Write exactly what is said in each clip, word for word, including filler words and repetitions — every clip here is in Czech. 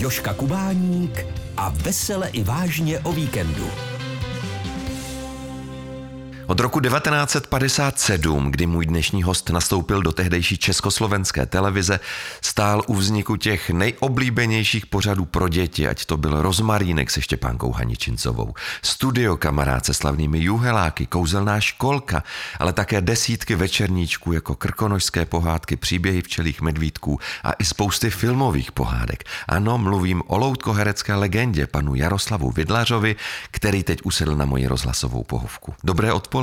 Jožka Kubáník a Vesele i vážně o víkendu. Od roku devatenáct set padesát sedm, kdy můj dnešní host nastoupil do tehdejší Československé televize, stál u vzniku těch nejoblíbenějších pořadů pro děti, ať to byl Rozmarínek se Štěpánkou Haničincovou, Studio kamarád se slavnými juheláky, Kouzelná školka, ale také desítky večerníčků jako Krkonožské pohádky, Příběhy včelých medvídků a i spousty filmových pohádek. Ano, mluvím o loutkoherecké legendě panu Jaroslavu Vidlářovi, který teď usedl na moji rozhlasovou pohovku. Dobré odpoledne.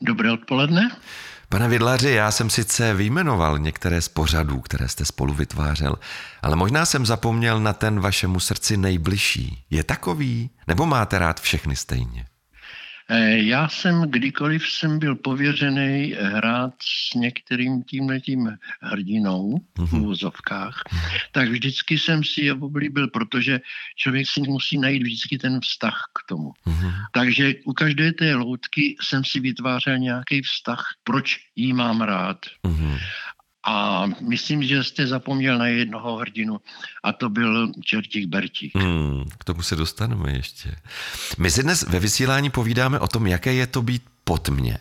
Dobré odpoledne. Pane Vidláři, já jsem sice vyjmenoval některé z pořadů, které jste spolu vytvářel, ale možná jsem zapomněl na ten vašemu srdci nejbližší. Je takový? Nebo máte rád všechny stejně? Já jsem, kdykoliv jsem byl pověřený hrát s některým tímhletím hrdinou v uvozovkách, tak vždycky jsem si je oblíbil, protože člověk si musí najít vždycky ten vztah k tomu. Takže u každé té loutky jsem si vytvářel nějaký vztah, proč jí mám rád. A myslím, že jste zapomněl na jednoho hrdinu a to byl Čertík Bertík. Hmm, k tomu se dostaneme ještě. My si dnes ve vysílání povídáme o tom, jaké je to být po tmě.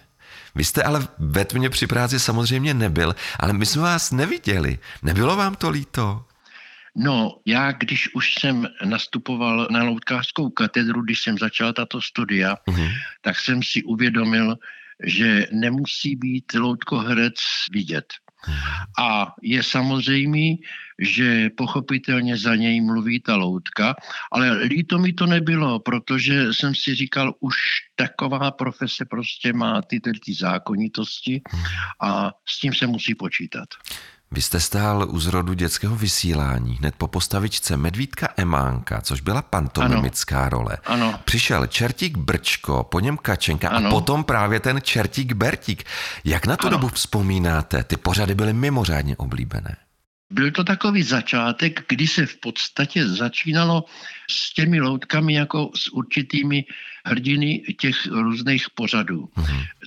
Vy jste ale ve tmě při práci samozřejmě nebyl, ale my jsme vás neviděli. Nebylo vám to líto? No, já když už jsem nastupoval na loutkářskou katedru, když jsem začal tato studia, hmm. tak jsem si uvědomil, že nemusí být loutkoherec vidět. A je samozřejmé, že pochopitelně za něj mluví ta loutka, ale líto mi to nebylo, protože jsem si říkal, už taková profese prostě má ty, ty zákonitosti a s tím se musí počítat. Vy jste stál u zrodu dětského vysílání hned po postavičce Medvídka Emánka, což byla pantomimická ano. role. Ano. Přišel Čertík Brčko, po něm Kačenka ano. a potom právě ten Čertík Bertík. Jak na tu ano. dobu vzpomínáte? Ty pořady byly mimořádně oblíbené. Byl to takový začátek, kdy se v podstatě začínalo s těmi loutkami jako s určitými hrdiny těch různých pořadů.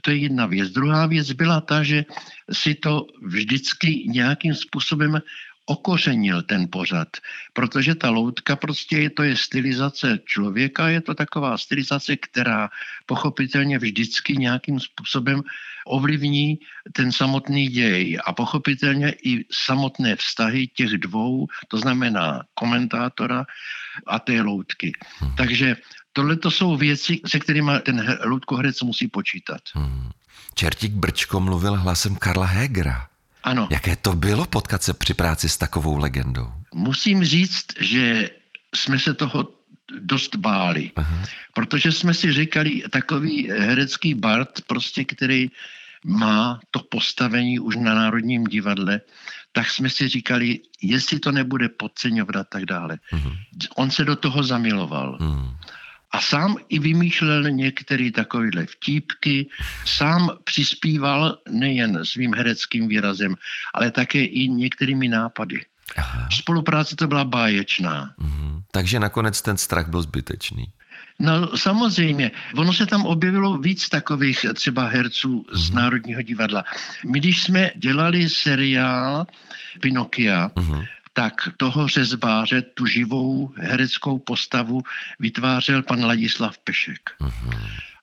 To je jedna věc. Druhá věc byla ta, že si to vždycky nějakým způsobem okořenil ten pořad, protože ta loutka prostě je, to je stylizace člověka, je to taková stylizace, která pochopitelně vždycky nějakým způsobem ovlivní ten samotný děj a pochopitelně i samotné vztahy těch dvou, to znamená komentátora a té loutky. Hmm. Takže tohle to jsou věci, se kterými ten loutkoherec musí počítat. Hmm. Čertík Brčko mluvil hlasem Karla Hegera. Ano. Jaké to bylo potkat se při práci s takovou legendou? Musím říct, že jsme se toho dost báli, aha. protože jsme si říkali, takový herecký bard, prostě, který má to postavení už na Národním divadle, tak jsme si říkali, jestli to nebude podceňovat a tak dále. Mhm. On se do toho zamiloval. Mhm. A sám i vymýšlel některé takovéhle vtípky, sám přispíval nejen svým hereckým výrazem, ale také i některými nápady. Aha. Spolupráce to byla báječná. Mm-hmm. Takže nakonec ten strach byl zbytečný. No samozřejmě, ono se tam objevilo víc takových třeba herců z mm. Národního divadla. My když jsme dělali seriál Pinokia, mm-hmm. tak toho řezbáře, tu živou hereckou postavu vytvářel pan Ladislav Pešek. Uh-huh.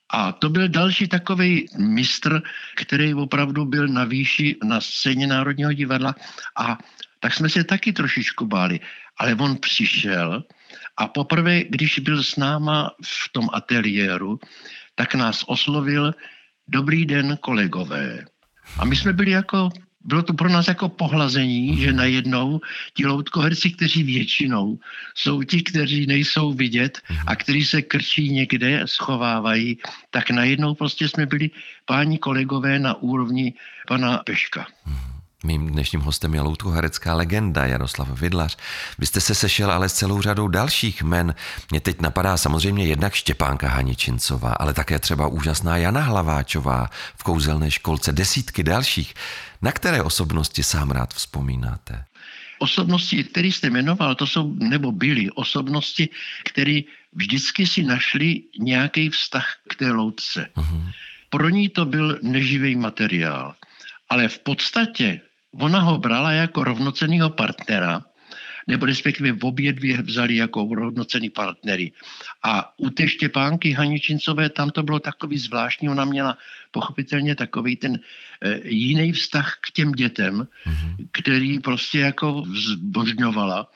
A to byl další takovej mistr, který opravdu byl na výši na scéně Národního divadla. A tak jsme se taky trošičku báli. Ale on přišel a poprvé, když byl s náma v tom ateliéru, tak nás oslovil: dobrý den, kolegové. A my jsme byli jako... Bylo to pro nás jako pohlazení, že najednou ti loutkoherci, kteří většinou jsou ti, kteří nejsou vidět a kteří se krčí někde, schovávají, tak najednou prostě jsme byli páni kolegové na úrovni pana Peška. Mým dnešním hostem je loutkoherecká legenda Jaroslav Vidlář. Vy jste se sešel ale s celou řadou dalších men. Mě teď napadá samozřejmě jednak Štěpánka Haničincová, ale také třeba úžasná Jana Hlaváčová v Kouzelné školce, desítky dalších. Na které osobnosti sám rád vzpomínáte? Osobnosti, které jste jmenoval, to jsou nebo byly osobnosti, které vždycky si našli nějaký vztah k té loutce. Uhum. Pro ní to byl neživý materiál, ale v podstatě ona ho brala jako rovnocennýho partnera, nebo respektive obě dvě vzali jako hodnocený partnery. A u té Štěpánky Haničincové tam to bylo takový zvláštní, ona měla pochopitelně takový ten e, jiný vztah k těm dětem, mm-hmm. který prostě jako zbožňovala.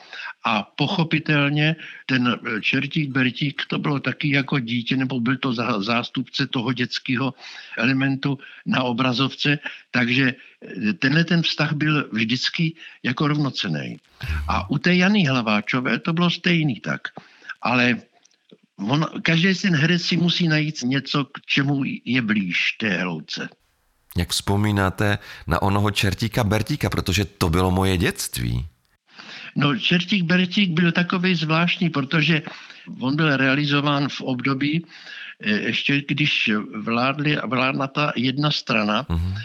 A pochopitelně ten Čertík Bertík to bylo taky jako dítě, nebo byl to zástupce toho dětského elementu na obrazovce, takže tenhle ten vztah byl vždycky jako rovnocenný. A u té Jany Hlaváčové to bylo stejný tak, ale on, každý ten herec si musí najít něco, k čemu je blíž té hlouce. Jak vzpomínáte na onoho Čertíka Bertíka, protože to bylo moje dětství. No, Čertík Bertík byl takový zvláštní, protože on byl realizován v období, ještě když vládli, vládla ta jedna strana, mm-hmm.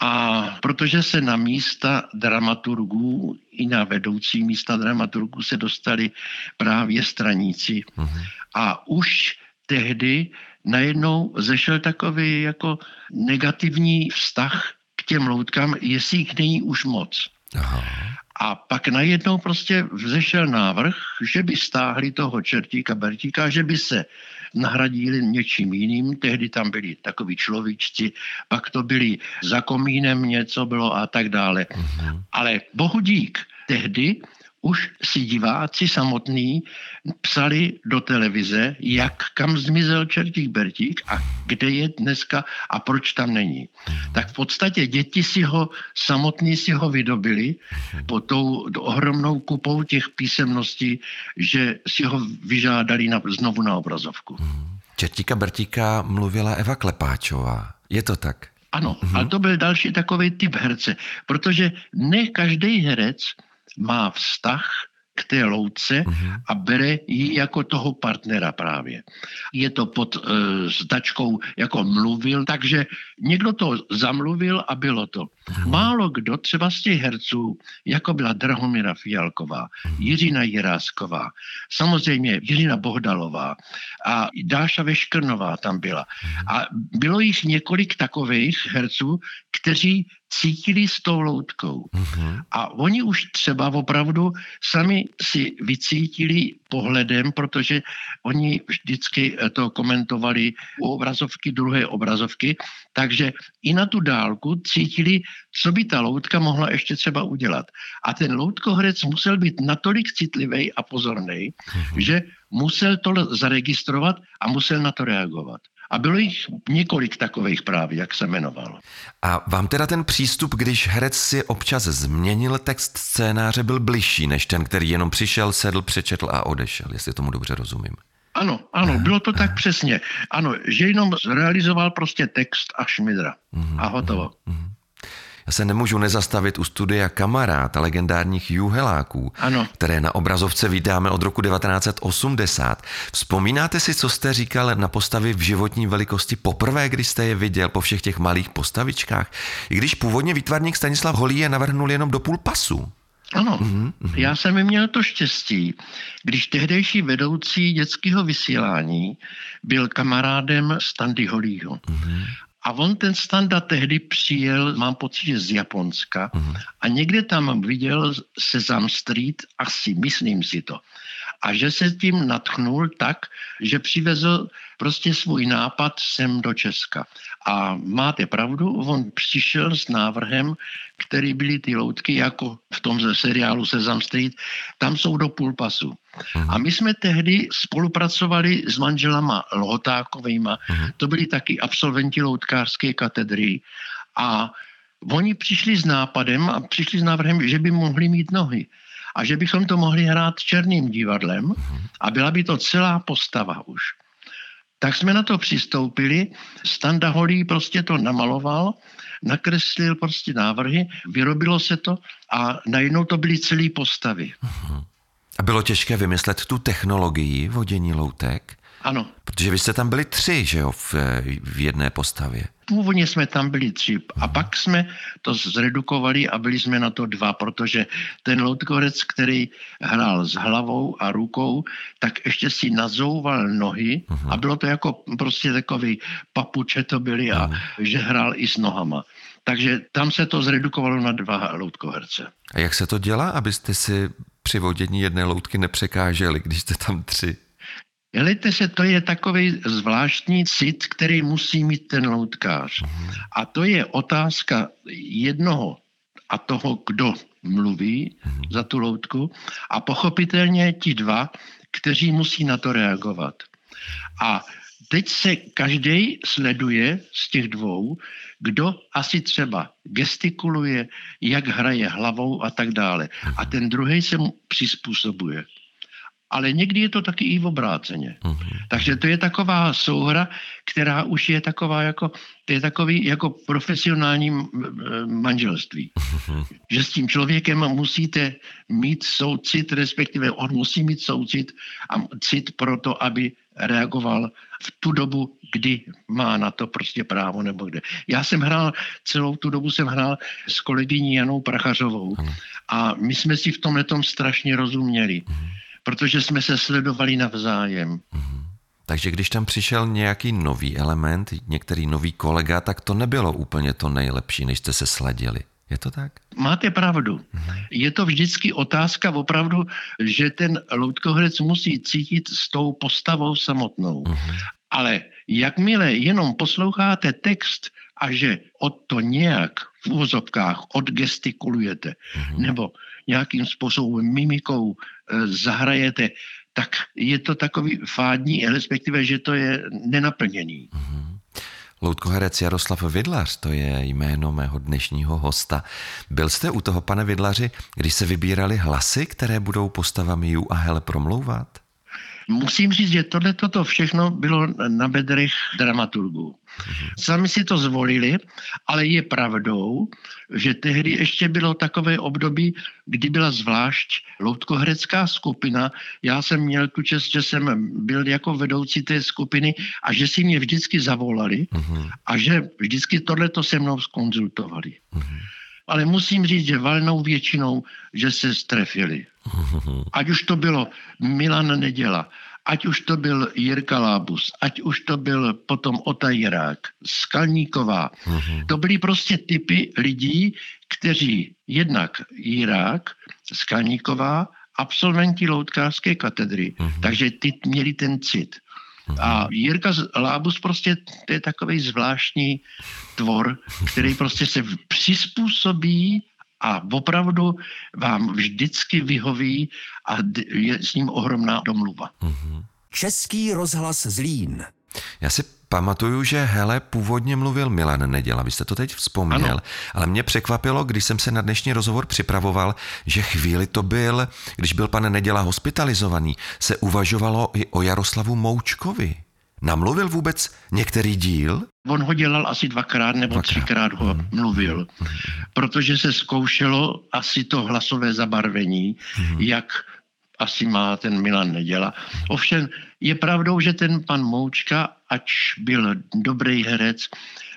a protože se na místa dramaturgů i na vedoucí místa dramaturgů se dostali právě straníci. Mm-hmm. A už tehdy najednou zešel takový jako negativní vztah k těm loutkám, jestli jich není už moc. Aha. A pak najednou prostě vzešel návrh, že by stáhli toho Čertíka Bertíka, že by se nahradili něčím jiným. Tehdy tam byli takoví človíčci, pak to byli za komínem něco bylo a tak dále. Mm-hmm. Ale bohu dík, tehdy už si diváci samotní psali do televize, jak kam zmizel Čertík Bertík a kde je dneska a proč tam není. Tak v podstatě děti si ho, samotní si ho vydobili pod tou ohromnou kupou těch písemností, že si ho vyžádali na, znovu na obrazovku. Čertíka Bertíka mluvila Eva Klepáčová. Je to tak? Ano, mhm. ale to byl další takový typ herce, protože ne každý herec má vztah k té louce uh-huh. a bere ji jako toho partnera právě. Je to pod uh, značkou jako mluvil, takže někdo to zamluvil a bylo to. Uh-huh. Málo kdo třeba z těch herců, jako byla Drahomíra Fialková, uh-huh. Jiřina Jirásková, samozřejmě Jiřina Bohdalová a Dáša Veškrnová tam byla. Uh-huh. A bylo jich několik takových herců, kteří cítili s tou loutkou. Uh-huh. A oni už třeba opravdu sami si vycítili pohledem, protože oni vždycky to komentovali u obrazovky, druhé obrazovky, takže i na tu dálku cítili, co by ta loutka mohla ještě třeba udělat. A ten loutkoherec musel být natolik citlivý a pozorný, uh-huh. že musel to zaregistrovat a musel na to reagovat. A bylo jich několik takových právě, jak se jmenovalo. A vám teda ten přístup, když herec si občas změnil text scénáře, byl bližší než ten, který jenom přišel, sedl, přečetl a odešel, jestli tomu dobře rozumím. Ano, ano, bylo to tak přesně. Ano, že jenom zrealizoval prostě text a šmidra. Mm-hmm, a hotovo. Mm-hmm. Já se nemůžu nezastavit u studia Kamarád a legendárních juheláků, ano. které na obrazovce vídáme od roku devatenáct osmdesát. Vzpomínáte si, co jste říkal na postavy v životní velikosti poprvé, když jste je viděl po všech těch malých postavičkách? I když původně výtvarník Stanislav Holý je navrhnul jenom do půl pasu. Ano, mm-hmm. já jsem měl to štěstí, když tehdejší vedoucí dětského vysílání byl kamarádem Standy Holýho. Mm-hmm. A on ten Standa tehdy přijel, mám pocit, že z Japonska mm-hmm. a někde tam viděl Sesame Street, asi, myslím si to. A že se tím natchnul tak, že přivezl prostě svůj nápad sem do Česka. A máte pravdu, on přišel s návrhem, který byly ty loutky, jako v tom seriálu Sesame Street, tam jsou do půl pasu. Uhum. A my jsme tehdy spolupracovali s manželama Lhotákovejma, uhum. To byli taky absolventi loutkářské katedry a oni přišli s nápadem a přišli s návrhem, že by mohli mít nohy a že bychom to mohli hrát černým divadlem uhum. A byla by to celá postava už. Tak jsme na to přistoupili, Standa Holý prostě to namaloval, nakreslil prostě návrhy, vyrobilo se to a najednou to byly celý postavy. Uhum. A bylo těžké vymyslet tu technologii vodění loutek? Ano. Protože vy jste tam byli tři, že jo, v, v jedné postavě. Původně jsme tam byli tři a pak jsme to zredukovali a byli jsme na to dva, protože ten loutkoherec, který hrál s hlavou a rukou, tak ještě si nazouval nohy uhum. A bylo to jako prostě takový papuče to byly a uhum. Že hrál i s nohama. Takže tam se to zredukovalo na dva loutkoherce. A jak se to dělá, abyste si při vodění jedné loutky nepřekáželi, když jste tam tři? Jelejte se, to je takový zvláštní cit, který musí mít ten loutkář. A to je otázka jednoho a toho, kdo mluví za tu loutku a pochopitelně ti dva, kteří musí na to reagovat. A teď se každý sleduje z těch dvou, kdo asi třeba gestikuluje, jak hraje hlavou a tak dále. A ten druhý se mu přizpůsobuje. Ale někdy je to taky i v obráceně. Mm-hmm. Takže to je taková souhra, která už je taková jako, to je takový jako profesionální manželství. Mm-hmm. Že s tím člověkem musíte mít soucit, respektive on musí mít soucit a cit pro to, aby reagoval v tu dobu, kdy má na to prostě právo nebo kde. Já jsem hrál, celou tu dobu jsem hrál s kolegyní Janou Prachařovou mm-hmm. a my jsme si v tomhletom strašně rozuměli. Mm-hmm. Protože jsme se sledovali navzájem. Mm-hmm. Takže když tam přišel nějaký nový element, některý nový kolega, tak to nebylo úplně to nejlepší, než jste se sladili. Je to tak? Máte pravdu. Mm-hmm. Je to vždycky otázka opravdu, že ten loutkohrec musí cítit s tou postavou samotnou. Mm-hmm. Ale jakmile jenom posloucháte text a že od to nějak v úvozovkách odgestikulujete, mm-hmm. nebo nějakým způsobem mimikou zahrajete, tak je to takový fádní, respektive, že to je nenaplněný. Mm-hmm. Loutkoherec Jaroslav Vidlář, to je jméno mého dnešního hosta. Byl jste u toho, pane Vidlaři, když se vybírali hlasy, které budou postavami Jú a Hele promlouvat? Musím říct, že tohleto to všechno bylo na bedrech dramaturgů. Sami si to zvolili, ale je pravdou, že tehdy ještě bylo takové období, kdy byla zvlášť loutkoherecká skupina. Já jsem měl tu čest, že jsem byl jako vedoucí té skupiny a že si mě vždycky zavolali a že vždycky tohleto se mnou zkonzultovali. Ale musím říct, že valnou většinou, že se strefili. Ať už to bylo Milan Neděla, ať už to byl Jirka Lábus, ať už to byl potom Ota Jirák, Skalníková. To byly prostě typy lidí, kteří jednak Jirák, Skalníková, absolventi loutkářské katedry. Takže ty měli ten cit. A Jirka Lábus prostě to je takový zvláštní tvor, který prostě se přizpůsobí a opravdu vám vždycky vyhoví a je s ním ohromná domluva. Mm-hmm. Český rozhlas Zlín. Já si pamatuju, že hele, původně mluvil Milan Neděla, vy jste to teď vzpomněl, ano. Ale mě překvapilo, když jsem se na dnešní rozhovor připravoval, že chvíli to byl, když byl pan Neděla hospitalizovaný, se uvažovalo i o Jaroslavu Moučkovi. Namluvil vůbec některý díl? On ho dělal asi dvakrát nebo dvakrát. třikrát ho mluvil, protože se zkoušelo asi to hlasové zabarvení, jak asi má ten Milan Neděla. Ovšem je pravdou, že ten pan Moučka, ač byl dobrý herec,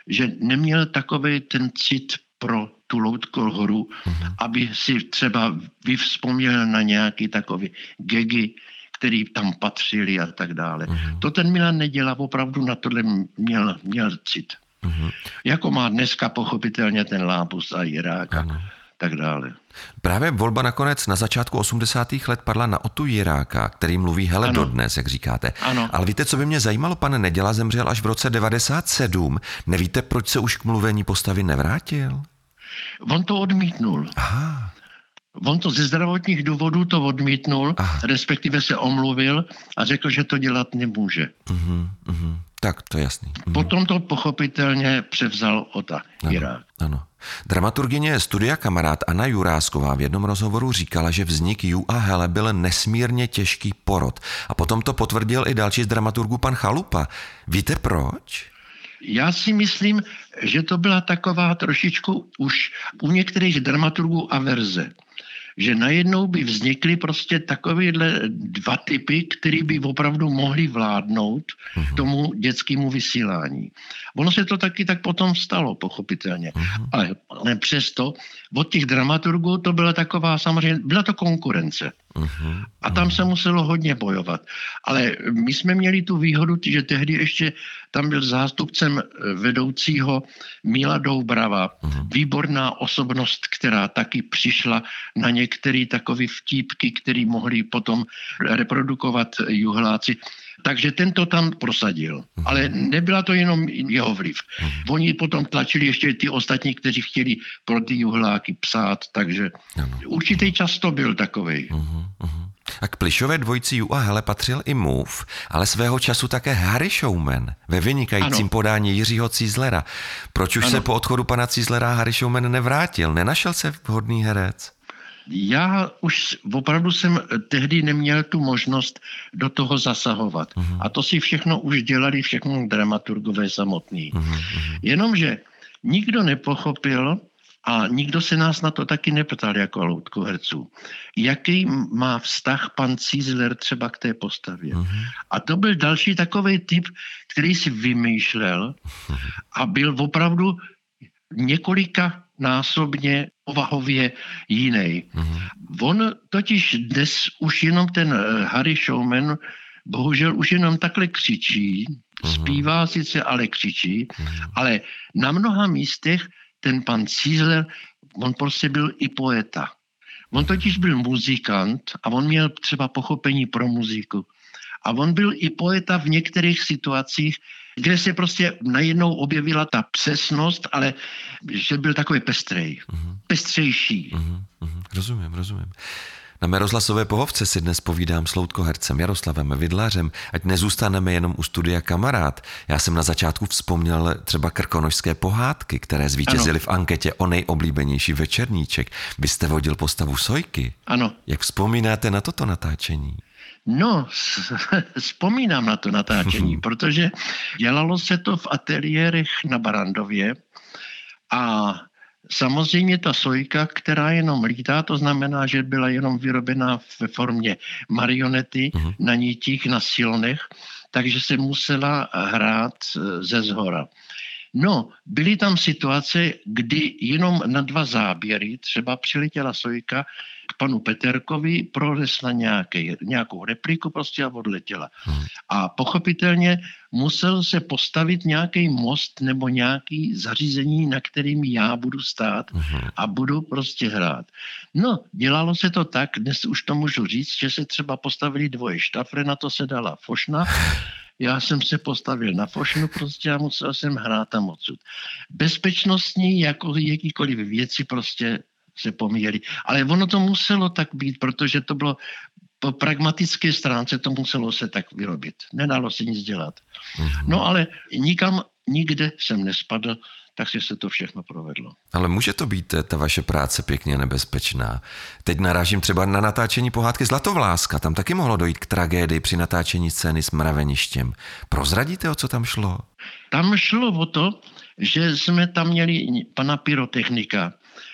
že neměl takovej ten cit pro tu loutkohoru, aby si třeba vyvzpomněl na nějaký takový gegy, který tam patřili a tak dále. Uhum. To ten Milan Neděla opravdu na tohle měl, měl cit. Uhum. Jako má dneska pochopitelně ten Lábus a Jirák uhum. A tak dále. Právě volba nakonec na začátku osmdesátých let padla na Otu Jiráka, který mluví hele ano. dodnes, jak říkáte. Ano. Ale víte, co by mě zajímalo, pane Neděla zemřel až v roce devadesát sedm. Nevíte, proč se už k mluvení postavy nevrátil? On to odmítnul. Aha. On to ze zdravotních důvodů to odmítnul, ah. respektive se omluvil a řekl, že to dělat nemůže. Uh-huh, uh-huh. Tak, to je jasný. Uh-huh. Potom to pochopitelně převzal Ota Jirák. Ano. Dramaturgině Studia Kamarád Anna Jurásková v jednom rozhovoru říkala, že vznik Jú a Hele byl nesmírně těžký porod. A potom to potvrdil i další z dramaturgů pan Chalupa. Víte proč? Já si myslím, že to byla taková trošičku už u některých dramaturgů averze. Že najednou by vznikly prostě takovéhle dva typy, které by opravdu mohly vládnout uh-huh. tomu dětskému vysílání. Ono se to taky tak potom stalo, pochopitelně. Uh-huh. Ale, ale přesto od těch dramaturgů to byla taková samozřejmě, byla to konkurence. Uhum. A tam se muselo hodně bojovat. Ale my jsme měli tu výhodu, že tehdy ještě tam byl zástupcem vedoucího Míla Doubrava. Uhum. Výborná osobnost, která taky přišla na některé takové vtípky, které mohli potom reprodukovat juhláci. Takže ten to tam prosadil. Ale nebyla to jenom jeho vliv. Oni potom tlačili ještě ty ostatní, kteří chtěli pro ty juhláky psát, takže ano. Určitý čas to byl takovej. Uh-huh, uh-huh. A k Plyšové dvojici Ju a Hele patřil i Mův, ale svého času také Harry Showman ve vynikajícím ano. podání Jiřího Císlera. Proč už ano. se po odchodu pana Císlera Harry Showman nevrátil? Nenašel se vhodný herec? Já už opravdu jsem tehdy neměl tu možnost do toho zasahovat. Uhum. A to si všechno už dělali, všechno dramaturgové samotní. Uhum, uhum. Jenomže nikdo nepochopil a nikdo se nás na to taky neptal jako loutku herců, jaký má vztah pan Císler třeba k té postavě. Uhum. A to byl další takovej typ, který si vymýšlel a byl opravdu několika násobně povahově jiný. Mm-hmm. On totiž dnes už jenom ten Harry Showman bohužel už jenom takhle křičí, mm-hmm. zpívá sice, ale křičí, mm-hmm. ale na mnoha místech ten pan Císler, on prostě byl i poeta. On totiž byl muzikant a on měl třeba pochopení pro muziku. A on byl i poeta v některých situacích, kde se prostě najednou objevila ta přesnost, ale že byl takový pestrej, uh-huh. pestřejší. Uh-huh, uh-huh. Rozumím, rozumím. Na mé rozhlasové pohovce si dnes povídám s loutkohercem Jaroslavem Vidlářem, ať nezůstaneme jenom u Studia Kamarád. Já jsem na začátku vzpomněl třeba Krkonožské pohádky, které zvítězily v anketě o nejoblíbenější večerníček. Vy jste vodil postavu Sojky. Ano. Jak vzpomínáte na toto natáčení? No, vzpomínám na to natáčení, protože dělalo se to v ateliérech na Barandově a samozřejmě ta Sojka, která jenom lítá, to znamená, že byla jenom vyrobená ve formě marionety uh-huh. na nitích, na silonech, takže se musela hrát ze zhora. No, byly tam situace, kdy jenom na dva záběry třeba přiletěla Sojka k panu Peterkovi, prolesla nějaký, nějakou repliku prostě a odletěla. Hmm. A pochopitelně musel se postavit nějaký most nebo nějaký zařízení, na kterým já budu stát hmm. a budu prostě hrát. No, dělalo se to tak, dnes už to můžu říct, že se třeba postavili dvoje štafre, na to se dala fošna. Já jsem se postavil na fošnu prostě a musel jsem hrát tam odsud. Bezpečnostní, jako jakýkoliv věci prostě se pomíjeli. Ale ono to muselo tak být, protože to bylo po pragmatické stránce, to muselo se tak vyrobit. Nedalo se nic dělat. No ale nikam, nikde jsem nespadl, takže se to všechno provedlo. Ale může to být ta vaše práce pěkně nebezpečná. Teď narážím třeba na natáčení pohádky Zlatovláska. Tam taky mohlo dojít k tragédii při natáčení scény s mraveništěm. Prozradíte, o co tam šlo? Tam šlo o to, že jsme tam měli pana pyrotechnika,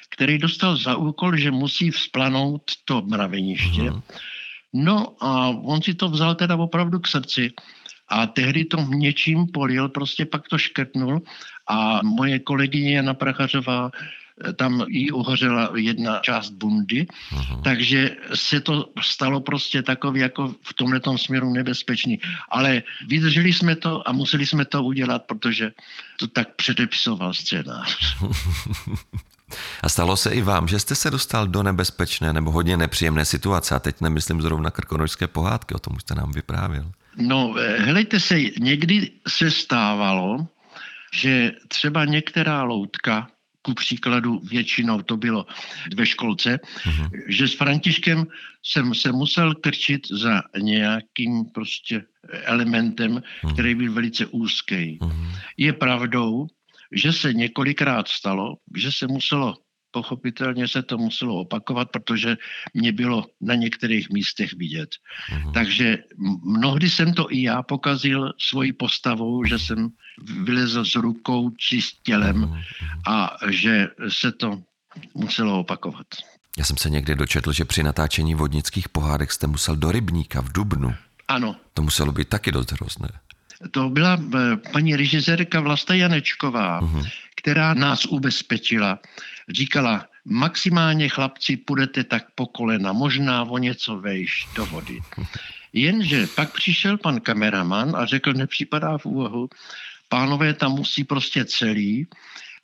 který dostal za úkol, že musí vzplanout to mraveniště. Hmm. No a on si to vzal teda opravdu k srdci. A tehdy to něčím polil, prostě pak to škrtnul a moje kolegyně Jana Prachařová, tam jí uhořela jedna část bundy, uhum. takže se to stalo prostě takový jako v tomhletom směru nebezpečný. Ale vydrželi jsme to a museli jsme to udělat, protože to tak předepisoval scénář. A stalo se i vám, že jste se dostal do nebezpečné nebo hodně nepříjemné situace a teď nemyslím zrovna Krkonožské pohádky, o tom už jste nám vyprávěl. No, helejte se, někdy se stávalo, že třeba některá loutka, ku příkladu většinou to bylo ve školce, mm-hmm. že s Františkem jsem se musel krčit za nějakým prostě elementem, mm-hmm. který byl velice úzký. Mm-hmm. Je pravdou, že se několikrát stalo, že se muselo, pochopitelně se to muselo opakovat, protože mě bylo na některých místech vidět. Mm-hmm. Takže mnohdy jsem to i já pokazil svojí postavou, že jsem vylezl s rukou či s tělem mm-hmm. a že se to muselo opakovat. Já jsem se někdy dočetl, že při natáčení Vodnických pohádek jste musel do rybníka v dubnu. Ano. To muselo být taky dost hrozné. To byla paní režisérka Vlasta Janečková, mm-hmm. která nás ubezpečila. Říkala, Maximálně, chlapci, půjdete tak po kolena, možná o něco vejš do vody. Jenže pak přišel pan kameraman a řekl, nepřipadá v úvahu, pánové tam musí prostě celý,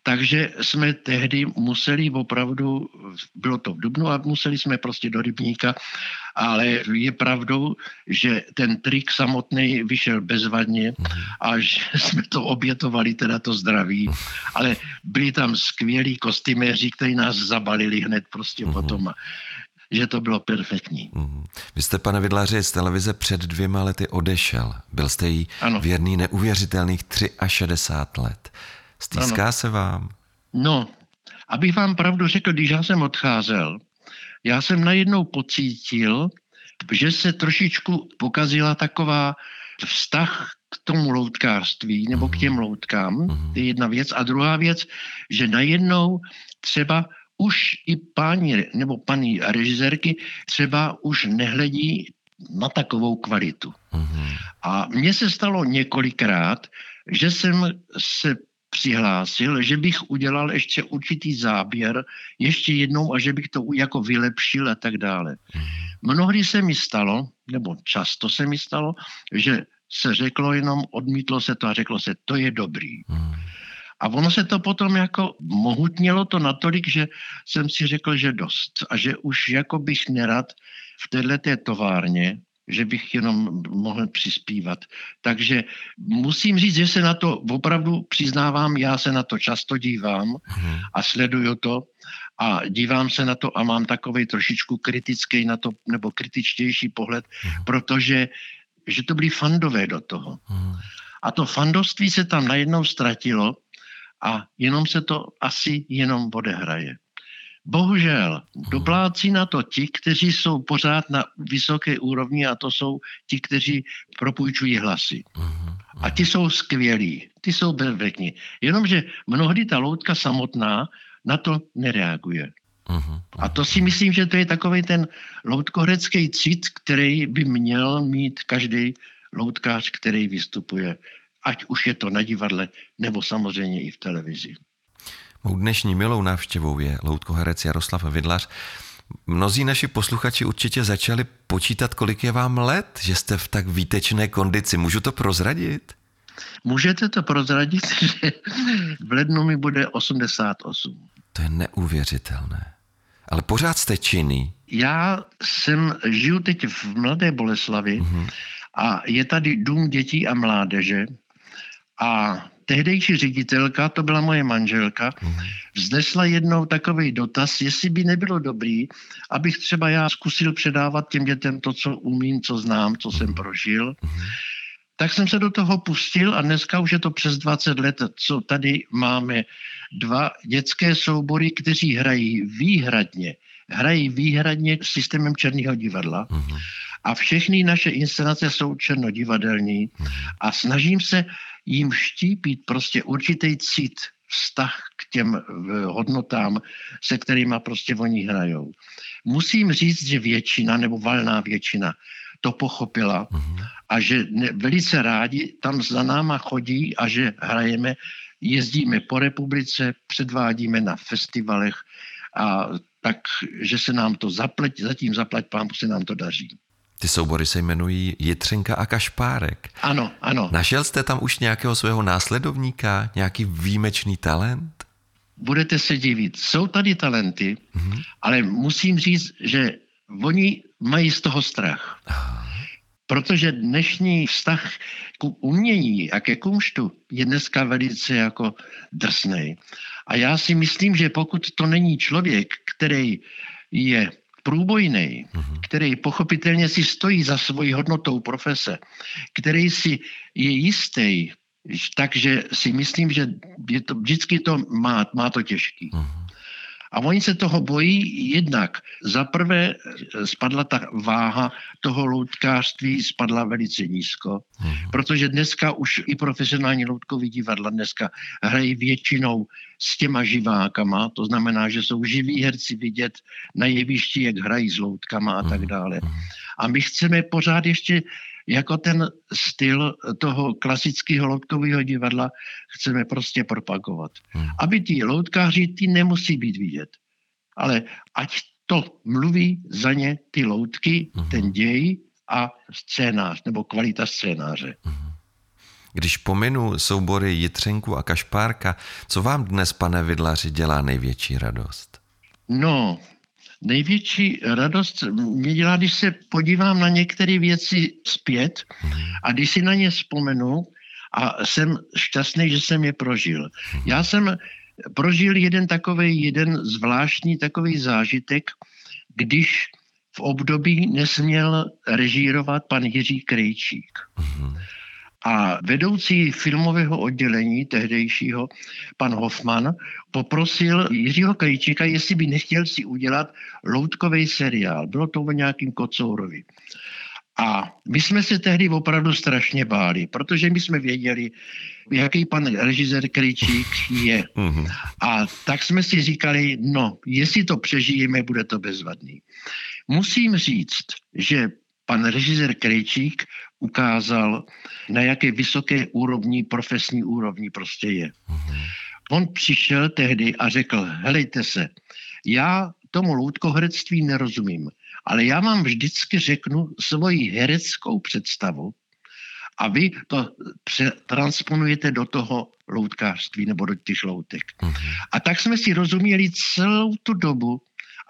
takže jsme tehdy museli opravdu, bylo to v dubnu a museli jsme prostě do rybníka, ale je pravdou, že ten trik samotný vyšel bezvadně a že jsme to obětovali, teda to zdraví, ale byli tam skvělí kostyméři, kteří nás zabalili hned prostě mm-hmm. potom, že to bylo perfektní. Mm-hmm. Vy jste, pane Vidláři, z televize před dvěma lety odešel. Byl jste jí ano. věrný neuvěřitelných šedesáti tří let. Stýská ano. se vám? No, abych vám pravdu řekl, když já jsem odcházel, já jsem najednou pocítil, že se trošičku pokazila taková vztah k tomu loutkářství nebo mm-hmm. k těm loutkám. Mm-hmm. To je jedna věc. A druhá věc, že najednou třeba už i páni nebo paní režisérky třeba už nehledí na takovou kvalitu. Mm-hmm. A mně se stalo několikrát, že jsem se přihlásil, že bych udělal ještě určitý záběr ještě jednou a že bych to jako vylepšil a tak dále. Mnohdy se mi stalo, nebo často se mi stalo, že se řeklo jenom, odmítlo se to a řeklo se, to je dobrý. Hmm. A ono se to potom jako mohutnilo to natolik, že jsem si řekl, že dost a že už jako bych nerad v téhleté továrně, že bych jenom mohl přispívat. Takže musím říct, že se na to opravdu přiznávám, já se na to často dívám a sleduju to a dívám se na to a mám takovej trošičku kritický na to, nebo kritičtější pohled, protože že to byli fandové do toho. A to fandovství se tam najednou ztratilo a jenom se to asi jenom odehraje. Bohužel, doplácí na to ti, kteří jsou pořád na vysoké úrovni a to jsou ti, kteří propůjčují hlasy. A ti jsou skvělí, ti jsou perfektní. Jenomže mnohdy ta loutka samotná na to nereaguje. A to si myslím, že to je takovej ten loutkohrecký cit, který by měl mít každý loutkář, který vystupuje. Ať už je to na divadle, nebo samozřejmě i v televizi. Mou dnešní milou návštěvou je loutkoherec Jaroslav Vidlář. Mnozí naši posluchači určitě začali počítat, kolik je vám let, že jste v tak výtečné kondici. Můžu to prozradit? Můžete to prozradit, že v lednu mi bude osmdesát osm. To je neuvěřitelné. Ale pořád jste činný. Já jsem, žiju teď v Mladé Boleslavi mm-hmm. a je tady dům dětí a mládeže a tehdejší ředitelka, to byla moje manželka, vznesla jednou takový dotaz, jestli by nebylo dobrý, abych třeba já zkusil předávat těm dětem to, co umím, co znám, co jsem prožil. Tak jsem se do toho pustil a dneska už je to přes dvacet let, co tady máme dva dětské soubory, kteří hrají výhradně, hrají výhradně systémem černého divadla. A všechny naše inscenace jsou černodivadelní a snažím se jim štípit prostě určitý cit, vztah k těm hodnotám, se kterýma prostě oni hrajou. Musím říct, že většina nebo valná většina to pochopila a že velice rádi tam za náma chodí a že hrajeme, jezdíme po republice, předvádíme na festivalech a tak, že se nám to zaplať, zatím zaplať pánbůh, se nám to daří. Ty soubory se jmenují Jitřinka a Kašpárek. Ano, ano. Našel jste tam už nějakého svého následovníka, nějaký výjimečný talent? Budete se divit. Jsou tady talenty, mm-hmm. ale musím říct, že oni mají z toho strach. Ah. Protože dnešní vztah k umění a ke kumštu je dneska velice jako drsnej. A já si myslím, že pokud to není člověk, který je průbojnej, který pochopitelně si stojí za svojí hodnotou profese, který si je jistý, takže si myslím, že je to, vždycky to má, má to těžký. A oni se toho bojí jednak. Za prvé spadla ta váha toho loutkářství, spadla velice nízko, protože dneska už i profesionální loutkový divadla dneska hrají většinou s těma živákama, to znamená, že jsou živí herci vidět na jevišti, jak hrají s loutkama a tak dále. A my chceme pořád ještě jako ten styl toho klasického loutkového divadla chceme prostě propagovat. Aby ti loutkáři, ty nemusí být vidět. ale ať to mluví za ně ty loutky, uh-huh. ten děj a scénář, nebo kvalita scénáře. Uh-huh. Když pominu soubory Jitřenku a Kašpárka, co vám dnes, pane Vidlaři, dělá největší radost? No, největší radost mě dělá, když se podívám na některé věci zpět a když si na ně vzpomenu a jsem šťastný, že jsem je prožil. Já jsem prožil jeden takový, jeden zvláštní takový zážitek, když v období nesměl režírovat pan Jiří Krejčík. A vedoucí filmového oddělení tehdejšího, pan Hoffman, poprosil Jiřího Krejčíka, jestli by nechtěl si udělat loutkový seriál. Bylo to o nějakým Kocourovi. A my jsme se tehdy opravdu strašně báli, protože my jsme věděli, jaký pan režisér Krejčík je. A tak jsme si říkali, no, jestli to přežijeme, bude to bezvadný. Musím říct, že pan režisér Krejčík ukázal, na jaké vysoké úrovni, profesní úrovni prostě je. On přišel tehdy a řekl, helejte se, já tomu loutkoherectví nerozumím, ale já vám vždycky řeknu svoji hereckou představu a vy to transponujete do toho loutkářství nebo do těch loutek. A tak jsme si rozuměli celou tu dobu,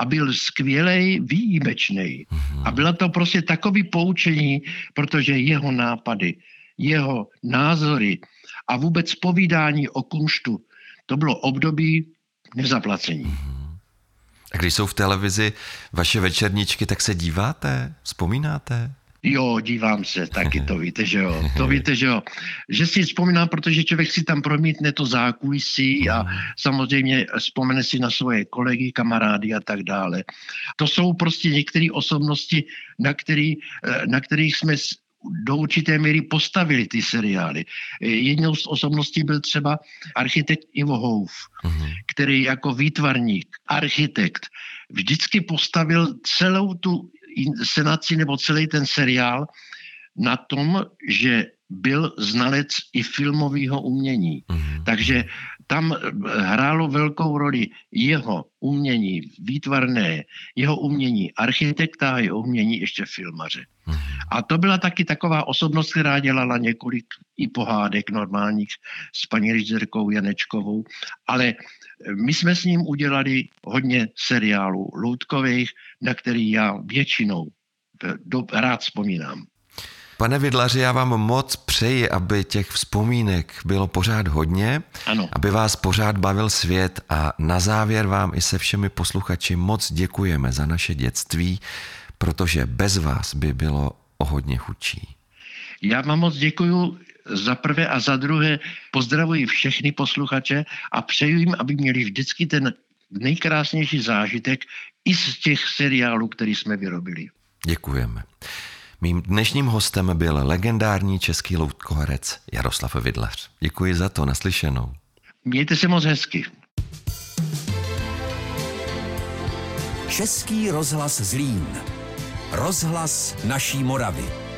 a byl skvělej, výjimečnej. A bylo to prostě takový poučení, protože jeho nápady, jeho názory a vůbec povídání o kunštu, to bylo období nezaplacení. A když jsou v televizi vaše večerníčky, tak se díváte? Vzpomínáte? Jo, dívám se, taky to víte, že jo. To víte, že jo. Že si vzpomínám, protože člověk si tam promítne to zákulisí a samozřejmě vzpomene si na svoje kolegy, kamarády a tak dále. To jsou prostě některé osobnosti, na, který, na kterých jsme do určité míry postavili ty seriály. Jednou z osobností byl třeba architekt Ivo Houf, který jako výtvarník, architekt, vždycky postavil celou tu inscenaci nebo celý ten seriál na tom, že byl znalec i filmového umění. Mm-hmm. Takže tam hrálo velkou roli jeho umění výtvarné, jeho umění architekta, jeho umění ještě filmaře. Mm-hmm. A to byla taky taková osobnost, která dělala několik i pohádek normálních s paní režisérkou Janečkovou, ale my jsme s ním udělali hodně seriálů loutkových, na který já většinou do, rád vzpomínám. Pane Vidlaři, já vám moc přeji, aby těch vzpomínek bylo pořád hodně, ano. Aby vás pořád bavil svět a na závěr vám i se všemi posluchači moc děkujeme za naše dětství, protože bez vás by bylo o hodně chudší. Já vám moc děkuju za prvé a za druhé pozdravuji všechny posluchače a přeju jim, aby měli vždycky ten nejkrásnější zážitek i z těch seriálů, který jsme vyrobili. Děkujeme. Mým dnešním hostem byl legendární český loutkoherec Jaroslav Vidlař. Děkuji za to, naslyšenou. Mějte se moc hezky. Český rozhlas Zlín. Rozhlas naší Moravy.